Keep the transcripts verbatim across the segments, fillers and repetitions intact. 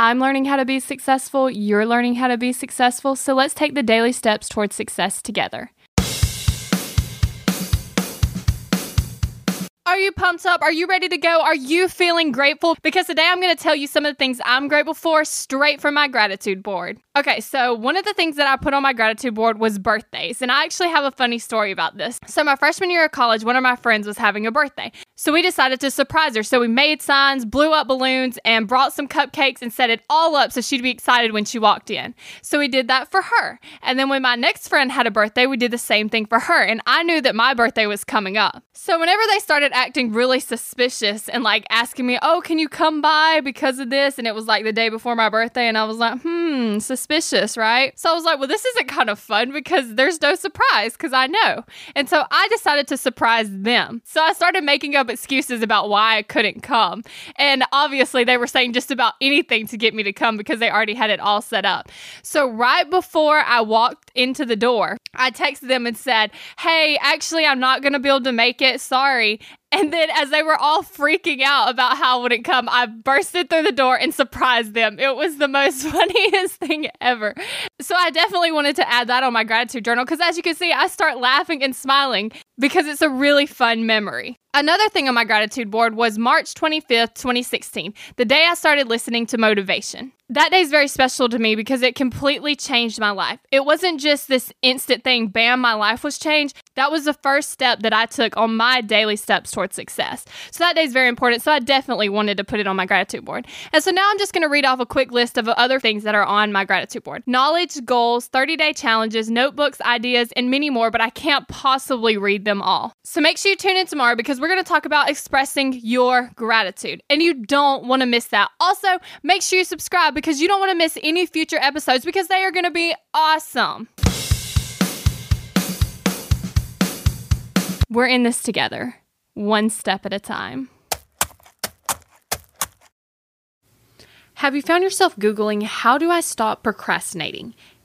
I'm learning how to be successful. You're learning how to be successful. So let's take the daily steps towards success together. Are you pumped up? Are you ready to go? Are you feeling grateful? Because today I'm going to tell you some of the things I'm grateful for straight from my gratitude board. Okay, so one of the things that I put on my gratitude board was birthdays. And I actually have a funny story about this. So my freshman year of college, one of my friends was having a birthday. So we decided to surprise her. So we made signs, blew up balloons, and brought some cupcakes and set it all up so she'd be excited when she walked in. So we did that for her. And then when my next friend had a birthday, we did the same thing for her. And I knew that my birthday was coming up. So whenever they started acting really suspicious and like asking me, oh, can you come by because of this? And it was like the day before my birthday. And I was like, hmm, suspicious, right? So I was like, well, this isn't kind of fun because there's no surprise because I know. And so I decided to surprise them. So I started making up excuses about why I couldn't come. And obviously they were saying just about anything to get me to come because they already had it all set up. So right before I walked into the door, I texted them and said, hey, actually, I'm not going to be able to make it. Sorry. And then as they were all freaking out about how I wouldn't come, I bursted through the door and surprised them. It was the most funniest thing ever. So I definitely wanted to add that on my gratitude journal because as you can see, I start laughing and smiling because it's a really fun memory. Another thing on my gratitude board was March twenty-fifth, twenty sixteen, the day I started listening to motivation. That day is very special to me because it completely changed my life. It wasn't just this instant thing, bam, my life was changed. That was the first step that I took on my daily steps towards success. So that day is very important. So I definitely wanted to put it on my gratitude board. And so now I'm just going to read off a quick list of other things that are on my gratitude board. Knowledge, goals, thirty-day challenges, notebooks, ideas, and many more, but I can't possibly read them all. So make sure you tune in tomorrow because we're going to talk about expressing your gratitude. And you don't want to miss that. Also, make sure you subscribe because you don't want to miss any future episodes because they are going to be awesome. We're in this together, one step at a time. Have you found yourself Googling, how do I stop procrastinating?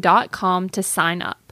dot com to sign up.